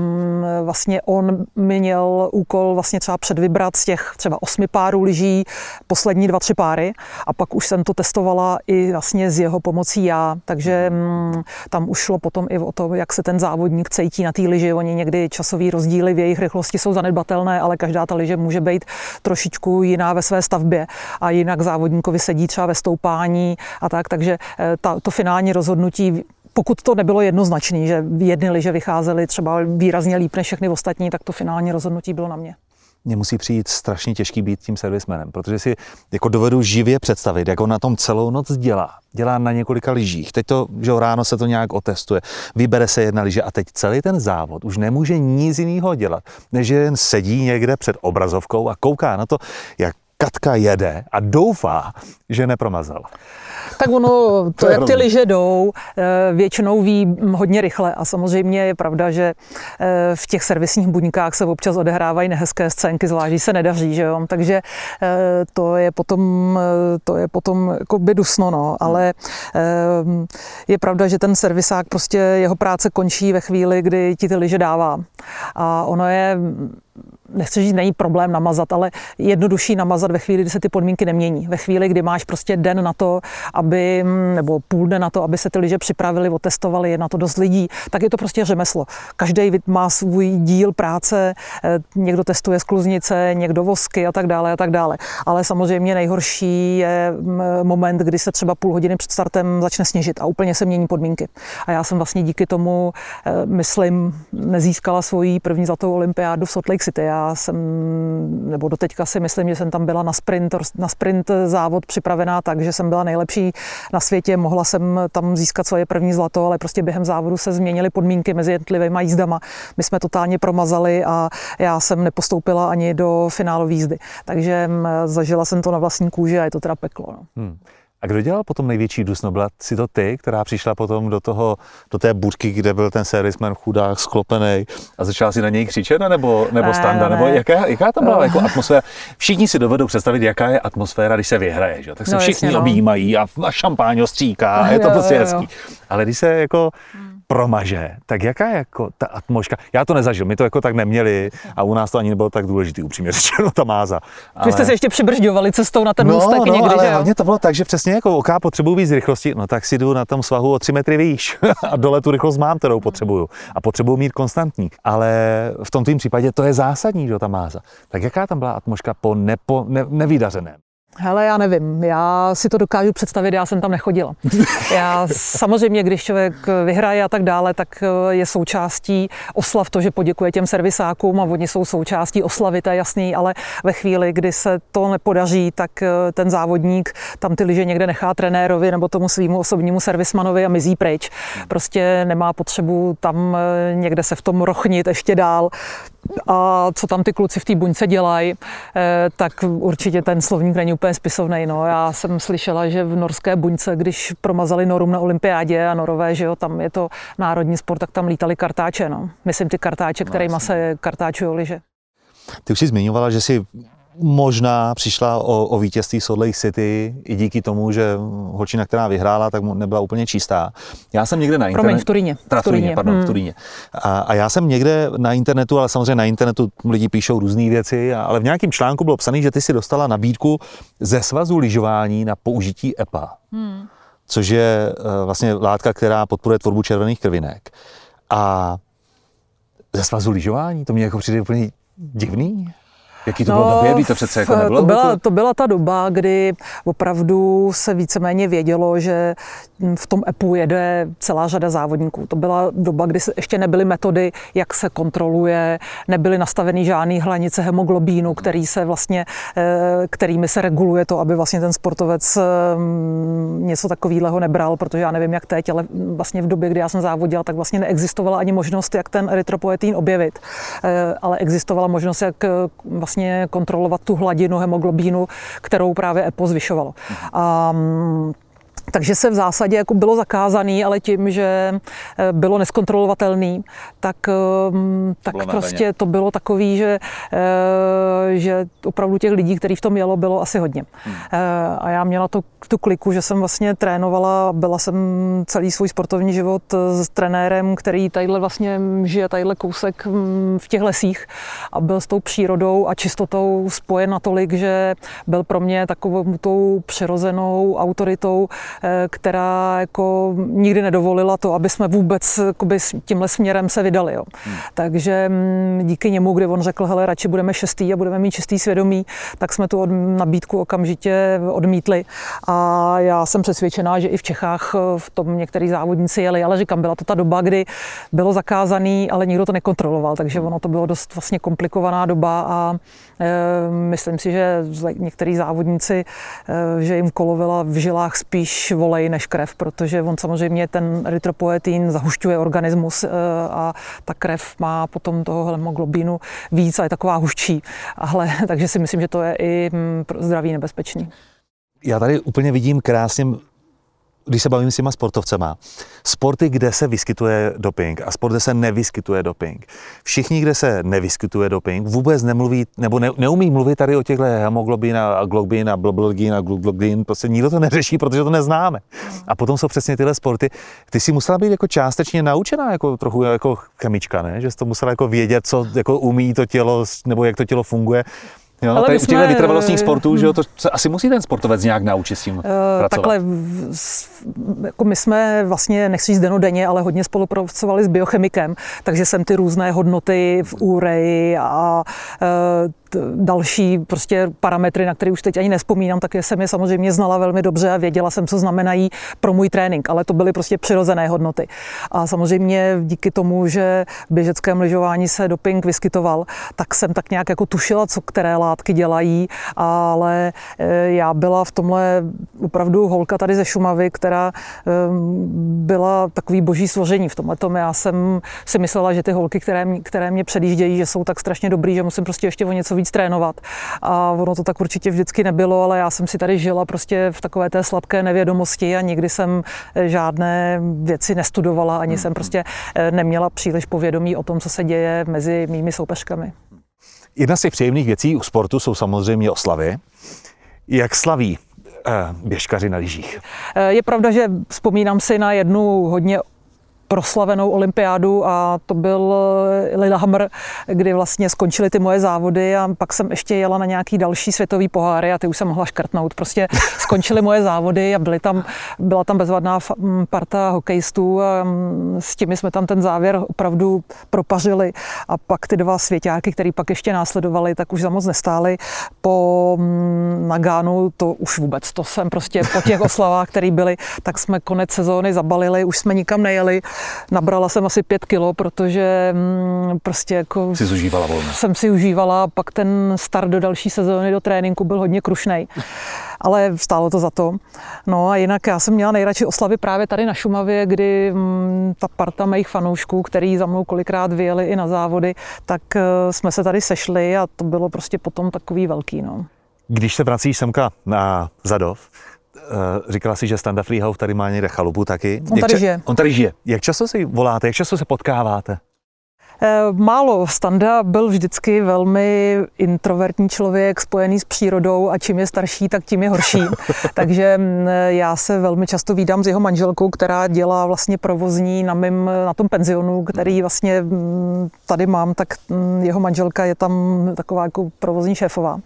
vlastně on měl úkol vlastně třeba předvybrat z těch třeba osmi párů lyží poslední dva, tři páry a pak už jsem to testovala i vlastně s jeho pomocí já, takže mm, tam už šlo potom i o to, jak se ten závodník cítí na té lyži. Oni někdy časový rozdíly v jejich rychlosti jsou zanedbatelné, ale každá ta lyže může být trošičku jiná ve své stavbě a jinak závodníkovi sedí třeba ve stoupání a tak, takže ta, to finální rozhodnutí, pokud to nebylo jednoznačné, že jedny lyže vycházely třeba výrazně líp než všechny ostatní, tak to finální rozhodnutí bylo na mě. Mně musí přijít strašně těžký být tím servismanem, protože si jako dovedu živě představit, jak on na tom celou noc dělá. Dělá na několika lyžích. Teď to, že ráno se to nějak otestuje, vybere se jedna lyže a teď celý ten závod už nemůže nic jiného dělat, než jen sedí někde před obrazovkou a kouká na to, jak Katka jede a doufá, že nepromazala. Tak ono, to, to jak ty lyže jdou, většinou ví hodně rychle a samozřejmě je pravda, že v těch servisních buňkách se občas odehrávají nehezké scénky, zvlášť se nedaří, že jo? Takže to je potom, to je potom jako by dusno, no. Ale je pravda, že ten servisák prostě jeho práce končí ve chvíli, kdy ti ty lyže dává a ono je nechci říct, není problém namazat, ale jednodušší namazat ve chvíli, kdy se ty podmínky nemění. Ve chvíli, kdy máš prostě den na to, aby, nebo půl dne na to, aby se ty lyže připravili, otestovali, je na to dost lidí, tak je to prostě řemeslo. Každý má svůj díl práce, někdo testuje skluznice, někdo vosky a tak dále a tak dále. Ale samozřejmě nejhorší je moment, kdy se třeba půl hodiny před startem začne sněžit a úplně se mění podmínky. A já jsem vlastně díky tomu, myslím, nezískala svoji první zlatou olympiádu v Salt Lake City. Já jsem, nebo doteďka si myslím, že jsem tam byla na sprint, na sprint závod připravená tak, že jsem byla nejlepší na světě, mohla jsem tam získat svoje první zlato, ale prostě během závodu se změnily podmínky mezi jednotlivými jízdama. My jsme totálně promazali a já jsem nepostoupila ani do finálové jízdy. Takže zažila jsem to na vlastní kůži a je to teda peklo. No. Hmm. A kdo dělal potom největší dusno? Byla si to ty, která přišla potom do toho, do té budky, kde byl ten servisman chudák sklopený a začala si na něj křičet, nebo, nebo Standa, ne, nebo jaká, jaká tam byla jako atmosféra? Všichni si dovedou představit, jaká je atmosféra, když se vyhraje, že? Tak se no, všichni jasně, objímají no. a, a šampáňo stříká, a je to prostě hezký. Ale když se jako promaže, tak jaká je jako ta atmosféra? Já to nezažil, my to jako tak neměli a u nás to ani nebylo tak důležitý, upřímně řečeno, ta máza. Ale... Vy jste se ještě přibržďovali cestou na ten můstek no, no, někdy, ale hlavně to bylo tak, že přesně jako oká potřebuju víc rychlosti, no tak si jdu na tom svahu o tři metry výš a dole tu rychlost mám, kterou potřebuju a potřebuju mít konstantní, ale v tom tvým případě to je zásadní, že ta máza. Tak jaká tam byla atmosféra po nepo, ne, nevydařeném? Hele, já nevím, já si to dokážu představit, já jsem tam nechodila. Já samozřejmě, když člověk vyhraje a tak dále, tak je součástí oslav to, že poděkuje těm servisákům a oni jsou součástí oslavy, to je jasný, ale ve chvíli, kdy se to nepodaří, tak ten závodník tam ty lyže někde nechá trenérovi nebo tomu svýmu osobnímu servismanovi a mizí pryč. Prostě nemá potřebu tam někde se v tom rochnit ještě dál. A co tam ty kluci v té buňce dělají, tak určitě ten slovník není úplně spisovnej. No. Já jsem slyšela, že v norské buňce, když promazali Norům na olympiádě a Norové, že jo, tam je to národní sport, tak tam lítali kartáče. No. Myslím ty kartáče, kterýma se kartáčují lyže. Ty už jsi zmiňovala, že jsi možná přišla o, o vítězství Salt Lake City i díky tomu, že holčina, která vyhrála, tak nebyla úplně čistá. Já jsem někde na internetu... Promiň, v Turíně. Teda v Turíně, pardon, hmm. v Turíně. A, a já jsem někde na internetu, ale samozřejmě na internetu lidi píšou různé věci, a, ale v nějakém článku bylo psané, že ty si dostala nabídku ze svazu lyžování na použití E P A, hmm. což je vlastně látka, která podporuje tvorbu červených krvinek. A ze svazu lyžování, to mě jako přijde úplně divný. Jaký to no, bylo době, to přece jako nebylo? To byla, to byla ta doba, kdy opravdu se víceméně vědělo, že v tom E P U jede celá řada závodníků. To byla doba, kdy ještě nebyly metody, jak se kontroluje, nebyly nastaveny žádné hranice hemoglobínu, který se vlastně, kterými se reguluje to, aby vlastně ten sportovec něco takového nebral, protože já nevím, jak teď, ale vlastně v době, kdy já jsem závodila, tak vlastně neexistovala ani možnost, jak ten erytropoetín objevit, ale existovala možnost, jak vlastně kontrolovat tu hladinu hemoglobínu, kterou právě E P O zvyšovalo. Um, takže se v zásadě jako bylo zakázaný, ale tím, že bylo neskontrolovatelný, tak, tak prostě to bylo takový, že, že opravdu těch lidí, kteří v tom jelo, bylo asi hodně. Hmm. A já měla to, tu kliku, že jsem vlastně trénovala, byla jsem celý svůj sportovní život s trenérem, který tadyhle vlastně žije tadyhle kousek v těch lesích a byl s tou přírodou a čistotou spojen natolik, že byl pro mě takovou tou přirozenou autoritou, která jako nikdy nedovolila to, aby jsme vůbec jakoby, tímhle směrem se vydali. Jo. Hmm. Takže díky němu, kdy on řekl, hele, radši budeme šestý a budeme mít čistý svědomí, tak jsme tu od, nabídku okamžitě odmítli. A já jsem přesvědčená, že i v Čechách v tom některý závodníci jeli, ale říkám, byla to ta doba, kdy bylo zakázaný, ale nikdo to nekontroloval, takže ono to bylo dost vlastně komplikovaná doba a e, myslím si, že některý závodníci, e, že jim kolovila v žilách spíš spíš volej než krev, protože on samozřejmě ten erytropoetin zahušťuje organismus a ta krev má potom toho hemoglobinu víc a je taková huščí. Ale, takže si myslím, že to je i pro zdraví nebezpečný. Já tady úplně vidím krásně, když se bavím s těma sportovcema, sporty, kde se vyskytuje doping a sport, kde se nevyskytuje doping. Všichni, kde se nevyskytuje doping, vůbec nemluví, nebo ne, neumí mluvit tady o těchto hemoglobin a globin a bloblogin a gluglogin, prostě nikdo to neřeší, protože to neznáme. A potom jsou přesně tyhle sporty. Ty jsi musela být jako částečně naučená, jako trochu jako chemička, ne? Že jsi to musela jako vědět, co jako umí to tělo, nebo jak to tělo funguje. Jo, ale tady jsme, u těchto vytrvalostních sportů, že jo, to se asi musí ten sportovec nějak naučit s tím uh, pracovat. Takhle, jako my jsme vlastně, nechci říct dennodenně, ale hodně spolupracovali s biochemikem, takže jsem ty různé hodnoty v úreji a uh, další prostě parametry, na které už teď ani nespomínám, tak jsem je samozřejmě znala velmi dobře a věděla jsem, co znamenají pro můj trénink, ale to byly prostě přirozené hodnoty. A samozřejmě díky tomu, že v běžeckém lyžování se doping vyskytoval, tak jsem tak nějak jako tušila, co které látky dělají, ale já byla v tomhle opravdu holka tady ze Šumavy, která byla takový boží stvoření v tomhletom. Já jsem si myslela, že ty holky, které mě, které mě předjíždějí, že jsou tak strašně dobrý, že musím prostě ještě o něco víc trénovat. A ono to tak určitě vždycky nebylo, ale já jsem si tady žila prostě v takové té sladké nevědomosti a nikdy jsem žádné věci nestudovala, ani jsem prostě neměla příliš povědomí o tom, co se děje mezi mými soupeřkami. Jedna z těch příjemných věcí u sportu jsou samozřejmě oslavy. Jak slaví běžkaři na lyžích? Je pravda, že vzpomínám si na jednu hodně proslavenou olympiádu a to byl Lillehammer, kdy vlastně skončily ty moje závody a pak jsem ještě jela na nějaký další světový poháry a ty už jsem mohla škrtnout. Prostě skončily moje závody a byly tam, byla tam bezvadná parta hokejistů a s těmi jsme tam ten závěr opravdu propařili a pak ty dva svěťáky, který pak ještě následovali, tak už za moc nestály. Po Naganu to už vůbec, to jsem prostě po těch oslavách, které byly, tak jsme konec sezóny zabalili, už jsme nikam nejeli. Nabrala jsem asi pět kilo, protože prostě jako si užívala volně. Jsem si užívala, pak ten start do další sezóny do tréninku byl hodně krušnej, ale stálo to za to. No a jinak já jsem měla nejradši oslavy právě tady na Šumavě, kdy ta parta mých fanoušků, který za mnou kolikrát vyjeli i na závody, tak jsme se tady sešli a to bylo prostě potom takový velký, no. Když se vracíš semka na Zadov, říkala si, že Standa Frühauf tady má někde chalupu taky. On tady, ča- žije. on tady žije. Jak často si voláte, jak často se potkáváte? Málo. Standa byl vždycky velmi introvertní člověk, spojený s přírodou a čím je starší, tak tím je horší. Takže já se velmi často vídám s jeho manželkou, která dělá vlastně provozní na, mým, na tom penzionu, který vlastně tady mám, tak jeho manželka je tam taková jako provozní šéfová.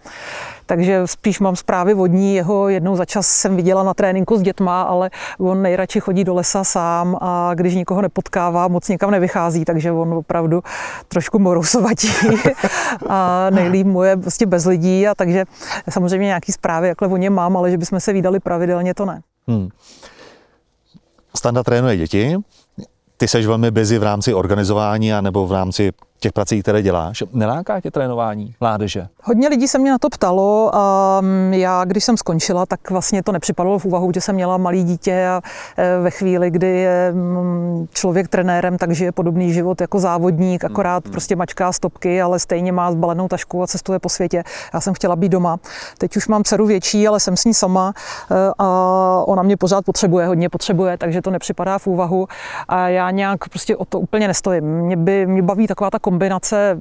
Takže spíš mám zprávy vodní, jeho jednou za čas jsem viděla na tréninku s dětma, ale on nejradši chodí do lesa sám a když nikoho nepotkává, moc nikam nevychází, takže on opravdu trošku morousovatí a nejlíp mu je prostě bez lidí a takže samozřejmě nějaký zprávy, jakhle o něm mám, ale že bychom se vídali pravidelně, to ne. Hmm. Standa trénuje děti, ty seš velmi busy v rámci organizování a nebo v rámci těch prací, které děláš. Neláká tě trénování mládeže? Hodně lidí se mě na to ptalo a já, když jsem skončila, tak vlastně to nepřipadalo v úvahu, že jsem měla malý dítě a ve chvíli, kdy je člověk trenérem, takže je podobný život jako závodník, akorát mm-hmm. prostě mačká stopky, ale stejně má zbalenou tašku a cestuje po světě. Já jsem chtěla být doma. Teď už mám dceru větší, ale jsem s ní sama a ona mě pořád potřebuje, hodně potřebuje, takže to nepřipadá v úvahu a já nějak prostě o to úplně nestojím. Mě, by, mě baví taková ta kombinace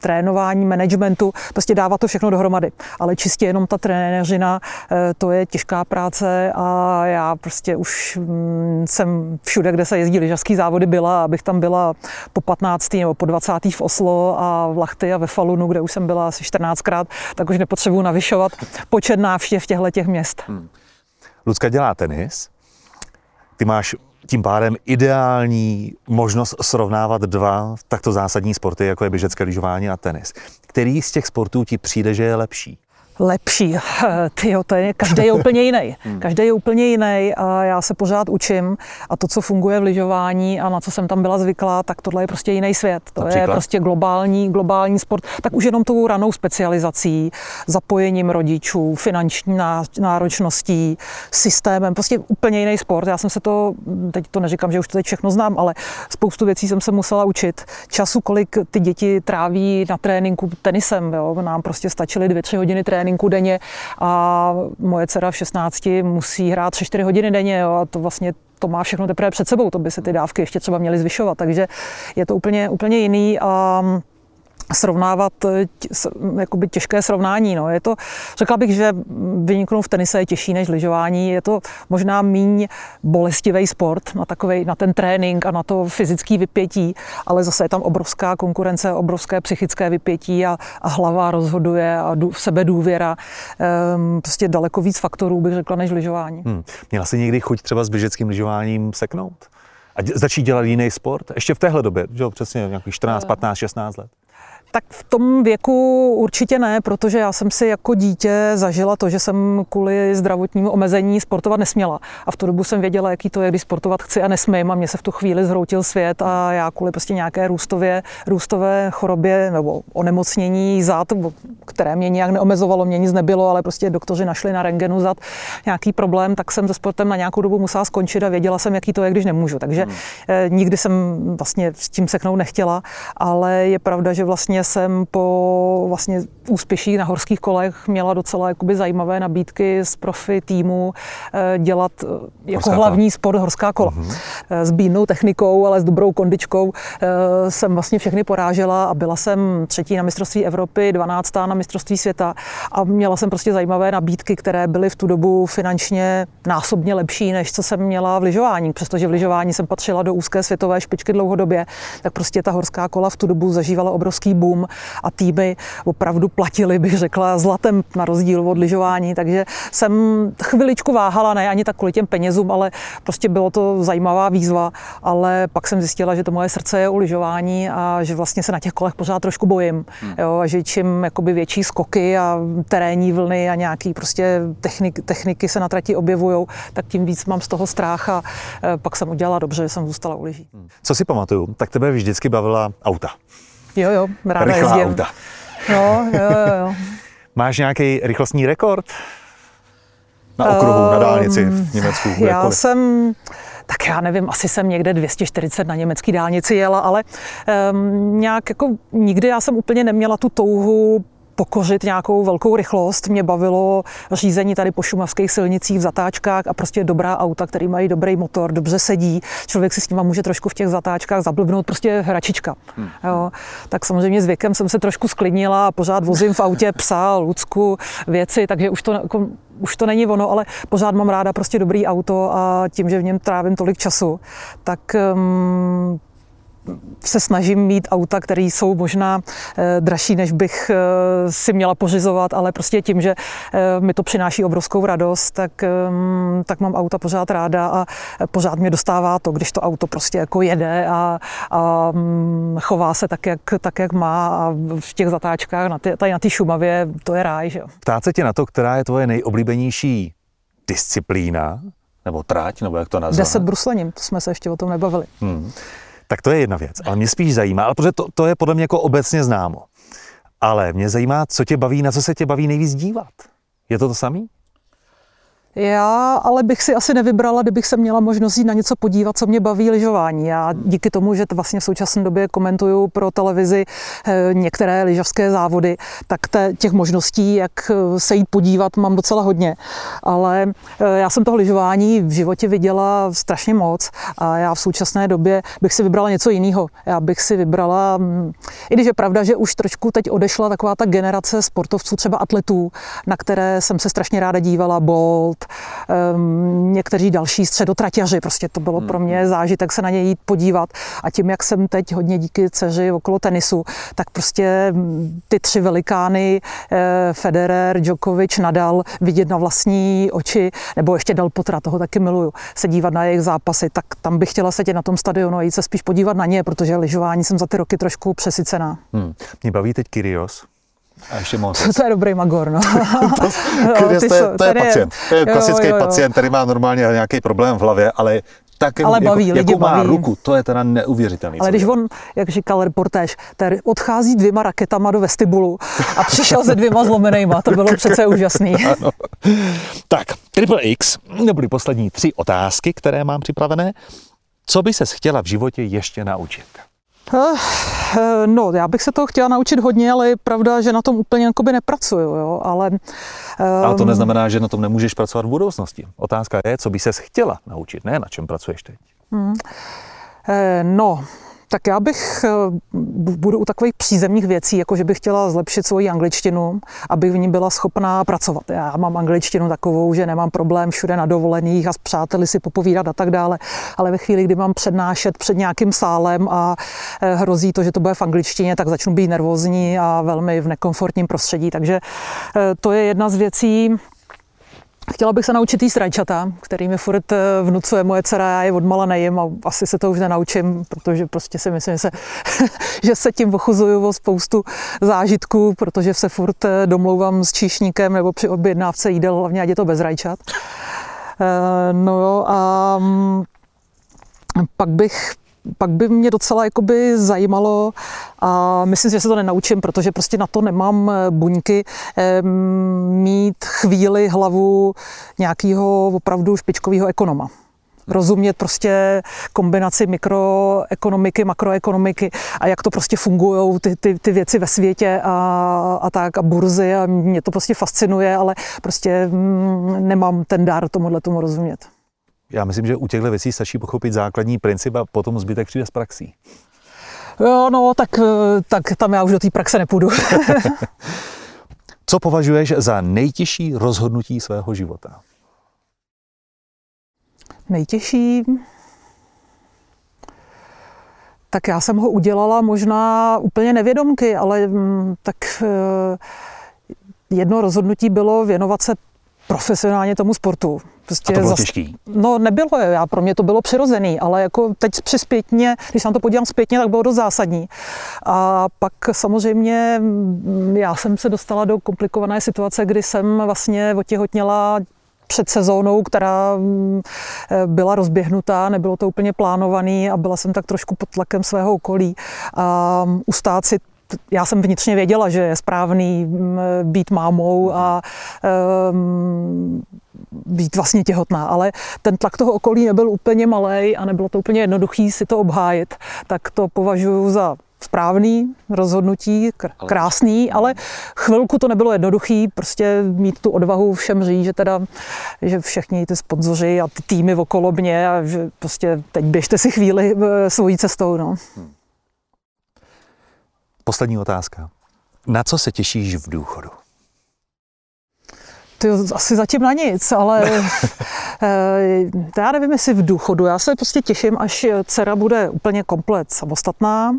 trénování, managementu, prostě dává to všechno dohromady. Ale čistě jenom ta trenéřina, to je těžká práce a já prostě už jsem všude, kde se jezdí lyžařský závody byla, abych tam byla po patnácté nebo po dvacáté v Oslo a v Lachty a ve Falunu, kde už jsem byla asi čtrnáctkrát, tak už nepotřebuji navyšovat počet návštěv těchto měst. Hmm. Lucka dělá tenis, ty máš tím pádem ideální možnost srovnávat dva takto zásadní sporty, jako je běžecké lyžování a tenis. Který z těch sportů ti přijde, že je lepší? Lepší. Tyjo, to je, každý je úplně jiný. Každý je úplně jiný a já se pořád učím a to, co funguje v lyžování a na co jsem tam byla zvyklá, tak tohle je prostě jiný svět. To Například? je prostě globální, globální sport. Tak už jenom tou ranou specializací, zapojením rodičů, finanční náročností, systémem, prostě úplně jiný sport. Já jsem se to, teď to neříkám, že už to teď všechno znám, ale spoustu věcí jsem se musela učit. Času, kolik ty děti tráví na tréninku tenisem, jo? Nám prostě stačily dvě, tři hodiny tréninku denně a moje dcera v šestnácti musí hrát tři čtyři hodiny denně, jo, a to vlastně to má všechno teprve před sebou, to by se ty dávky ještě třeba měly zvyšovat, takže je to úplně, úplně jiný a srovnávat, jakoby těžké srovnání, no, je to, řekla bych, že vyniknout v tenise je těžší než lyžování, je to možná míň bolestivý sport na takovej, na ten trénink a na to fyzické vypětí, ale zase je tam obrovská konkurence, obrovské psychické vypětí a, a hlava rozhoduje a dů, sebedůvěra, ehm, prostě daleko víc faktorů, bych řekla, než lyžování. Hmm. Měla jsi někdy chuť třeba s běžeckým lyžováním seknout? A začít dělat jiný sport? Ještě v téhle době, že jo, přesně nějaký čtrnáct, patnáct, šestnáct let. Tak v tom věku určitě ne, protože já jsem si jako dítě zažila to, že jsem kvůli zdravotnímu omezení sportovat nesměla. A v tu dobu jsem věděla, jaký to je, když sportovat chci a nesmím. A mě se v tu chvíli zhroutil svět a já kvůli prostě nějaké růstově, růstové chorobě nebo onemocnění zad, které mě nějak neomezovalo, mě nic nebylo, ale prostě doktoři našli na rentgenu zad nějaký problém, tak jsem se sportem na nějakou dobu musela skončit a věděla jsem, jaký to je, když nemůžu. Takže hmm. nikdy jsem vlastně s tím seknout nechtěla, ale je pravda, že vlastně jsem po vlastně úspěších na horských kolech měla docela jakoby zajímavé nabídky z profi týmu dělat jako horská hlavní kola. sport horská kola. Mm-hmm. S bídnou technikou, ale s dobrou kondičkou jsem vlastně všechny porážela a byla jsem třetí na mistrovství Evropy, dvanáctá na mistrovství světa a měla jsem prostě zajímavé nabídky, které byly v tu dobu finančně násobně lepší, než co jsem měla v lyžování. Přestože v lyžování jsem patřila do úzké světové špičky dlouhodobě, tak prostě ta horská kola v tu dobu zažívala obrovský boom a týmy opravdu platily, bych řekla, zlatem na rozdíl od lyžování, takže jsem chviličku váhala, ne ani tak kvůli těm penězům, ale prostě bylo to zajímavá výzva, ale pak jsem zjistila, že to moje srdce je u lyžování a že vlastně se na těch kolech pořád trošku bojím, hmm. jo, a že čím jakoby větší skoky a terénní vlny a nějaký prostě technik, techniky se na trati objevujou, tak tím víc mám z toho strach a pak jsem udělala dobře, že jsem zůstala u lyží. Co si pamatuju, tak tebe vždycky bavila auta. Jo, jo, ráda rychlá jezdím. Auta. Jo, jo, jo, jo. Máš nějaký rychlostní rekord? Na okruhu, um, na dálnici v Německu? Já jakkoliv. jsem... Tak já nevím, asi jsem někde dvě stě čtyřicet na německé dálnici jela, ale um, nějak jako nikdy já jsem úplně neměla tu touhu pokořit nějakou velkou rychlost. Mě bavilo řízení tady po šumavských silnicích v zatáčkách a prostě dobrá auta, který mají dobrý motor, dobře sedí. Člověk si s nima může trošku v těch zatáčkách zablbnout, prostě hračička. Hmm. Jo. Tak samozřejmě s věkem jsem se trošku sklidnila a pořád vozím v autě psa, Lucku, věci, takže už to jako, už to není ono, ale pořád mám ráda prostě dobrý auto a tím, že v něm trávím tolik času, tak um, se snažím mít auta, které jsou možná e, dražší, než bych e, si měla pořizovat, ale prostě tím, že e, mi to přináší obrovskou radost, tak, e, tak mám auta pořád ráda a pořád mě dostává to, když to auto prostě jako jede a, a chová se tak jak, tak, jak má a v těch zatáčkách na ty, tady na té Šumavě, to je ráj, že jo. Ptát se tě na to, která je tvoje nejoblíbenější disciplína, nebo trať, nebo jak to nazvat? Deset bruslením, to jsme se ještě o tom nebavili. Hmm. Tak to je jedna věc, ale mě spíš zajímá, ale protože to, to je podle mě jako obecně známo. Ale mě zajímá, co tě baví, na co se tě baví nejvíc dívat. Je to to samý? Já ale bych si asi nevybrala, kdybych se měla možnost jít na něco podívat, co mě baví lyžování. Já díky tomu, že to vlastně v současné době komentuju pro televizi některé lyžařské závody, tak těch možností, jak se jít podívat, mám docela hodně. Ale já jsem toho lyžování v životě viděla strašně moc a já v současné době bych si vybrala něco jiného. Já bych si vybrala, i když je pravda, že už trošku teď odešla taková ta generace sportovců, třeba atletů, na které jsem se strašně ráda dívala, Bolt, Um, někteří další středotraťaři, prostě to bylo hmm. pro mě zážitek se na ně jít podívat a tím, jak jsem teď hodně díky dceři okolo tenisu, tak prostě ty tři velikány eh, Federer, Djokovič, Nadal vidět na vlastní oči, nebo ještě Del Potra, toho taky miluju, se dívat na jejich zápasy, tak tam bych chtěla sedět na tom stadionu a jít se spíš podívat na ně, protože lyžování jsem za ty roky trošku přesycená. Hmm. Mě baví teď Kyrgios, A ještě to, to je dobrý magor, no. to, jo, to, je, to je pacient, to je klasický jo, jo, jo. pacient, který má normálně nějaký problém v hlavě, ale tak ale baví, jako, lidi jako baví. Má ruku, to je teda neuvěřitelný. Ale když on, jak říkal reportéř, tady odchází dvěma raketama do vestibulu a přišel se dvěma zlomenejma, to bylo přece úžasný. Ano. Tak, Triple X, nebyly poslední tři otázky, které mám připravené. Co by ses chtěla v životě ještě naučit? No, já bych se toho chtěla naučit hodně, ale je pravda, že na tom úplně nepracuju, jo, ale... Um... Ale to neznamená, že na tom nemůžeš pracovat v budoucnosti. Otázka je, co by ses chtěla naučit, ne na čem pracuješ teď. Hmm. No, tak já bych, budu u takových přízemních věcí, jako že bych chtěla zlepšit svoji angličtinu, abych v ní byla schopná pracovat. Já mám angličtinu takovou, že nemám problém všude na dovolených a s přáteli si popovídat a tak dále, ale ve chvíli, kdy mám přednášet před nějakým sálem a hrozí to, že to bude v angličtině, tak začnu být nervózní a velmi v nekomfortním prostředí, takže to je jedna z věcí. Chtěla bych se naučit jíst rajčata, kterými furt vnucuje moje dcera, já je odmala nejím a asi se to už nenaučím, protože prostě si myslím, že se, že se tím ochuzuju o spoustu zážitků, protože se furt domlouvám s číšníkem nebo při objednávce jídel, hlavně ať je to bez rajčat. No jo, a pak bych pak by mě docela jakoby zajímalo a myslím, že se to nenaučím, protože prostě na to nemám buňky mít chvíli hlavu nějakého opravdu špičkového ekonoma. Rozumět prostě kombinaci mikroekonomiky, makroekonomiky a jak to prostě fungují ty, ty, ty věci ve světě a, a tak a burzy a mě to prostě fascinuje, ale prostě mm, nemám ten dár tomuhle tomu rozumět. Já myslím, že u těchto věcí stačí pochopit základní princip a potom zbytek přijde z praxí. Jo, no, tak, tak tam já už do té praxe nepůjdu. Co považuješ za nejtěžší rozhodnutí svého života? Nejtěžší? Tak já jsem ho udělala možná úplně nevědomky, ale tak jedno rozhodnutí bylo věnovat se profesionálně tomu sportu. Prostě a to bylo zas... těžký? No nebylo, já, pro mě to bylo přirozený, ale jako teď při zpětně, když se na to podívám zpětně, tak bylo dost zásadní. A pak samozřejmě já jsem se dostala do komplikované situace, kdy jsem vlastně otěhotněla před sezónou, která byla rozběhnutá, nebylo to úplně plánovaný a byla jsem tak trošku pod tlakem svého okolí. A ustát si já jsem vnitřně věděla, že je správný být mámou a um, být vlastně těhotná, ale ten tlak toho okolí nebyl úplně malej a nebylo to úplně jednoduchý si to obhájit, tak to považuji za správný rozhodnutí, krásný, ale chvilku to nebylo jednoduchý, prostě mít tu odvahu všem říct, že teda, že všichni ty sponzoři a ty týmy okolo mě a že prostě teď běžte si chvíli svojí cestou, no. Poslední otázka. Na co se těšíš v důchodu? Ty, asi zatím na nic, ale já nevím, jestli v důchodu. Já se prostě těším, až dcera bude úplně komplet samostatná,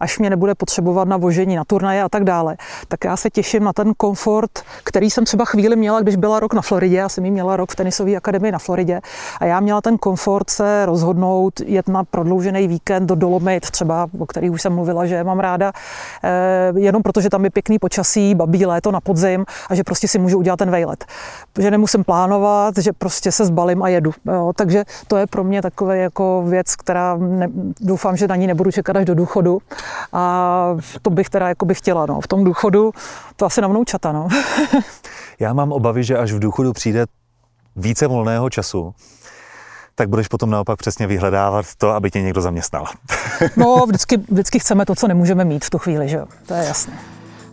až mě nebude potřebovat na vožení, na turnaje a tak dále. Tak já se těším na ten komfort, který jsem třeba chvíli měla, když byla rok na Floridě. Já jsem ji měla rok v tenisové akademii na Floridě a já měla ten komfort se rozhodnout jet na prodloužený víkend do Dolomit, třeba, o kterých už jsem mluvila, že mám ráda, jenom protože tam je pěkný počasí, babí léto na podzim a že prostě si můžu udělat ten vejlet. Že nemusím plánovat, že prostě se zbalím a jedu. Jo, takže to je pro mě takové jako věc, která ne, doufám, že na ní nebudu čekat až do důchodu. A to bych teda jako bych chtěla, no. V tom důchodu to asi na vnoučata, no. Já mám obavy, že až v důchodu přijde více volného času, tak budeš potom naopak přesně vyhledávat to, aby tě někdo zaměstnal. No, vždycky, vždycky chceme to, co nemůžeme mít v tu chvíli, že jo. To je jasné.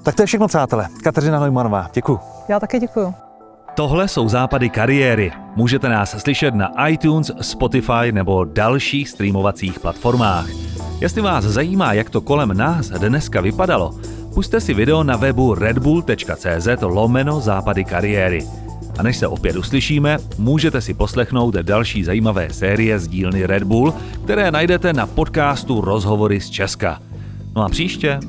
Tak to je všechno, přátelé. Kateřina Neumannová, děkuju. Já také děkuju. Tohle jsou Západy kariéry. Můžete nás slyšet na iTunes, Spotify nebo dalších streamovacích platformách. Jestli vás zajímá, jak to kolem nás dneska vypadalo, pusťte si video na webu redbull.cz lomeno západy kariéry. A než se opět uslyšíme, můžete si poslechnout další zajímavé série z dílny Red Bull, které najdete na podcastu Rozhovory z Česka. No a příště?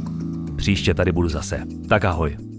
Příště tady budu zase. Tak ahoj.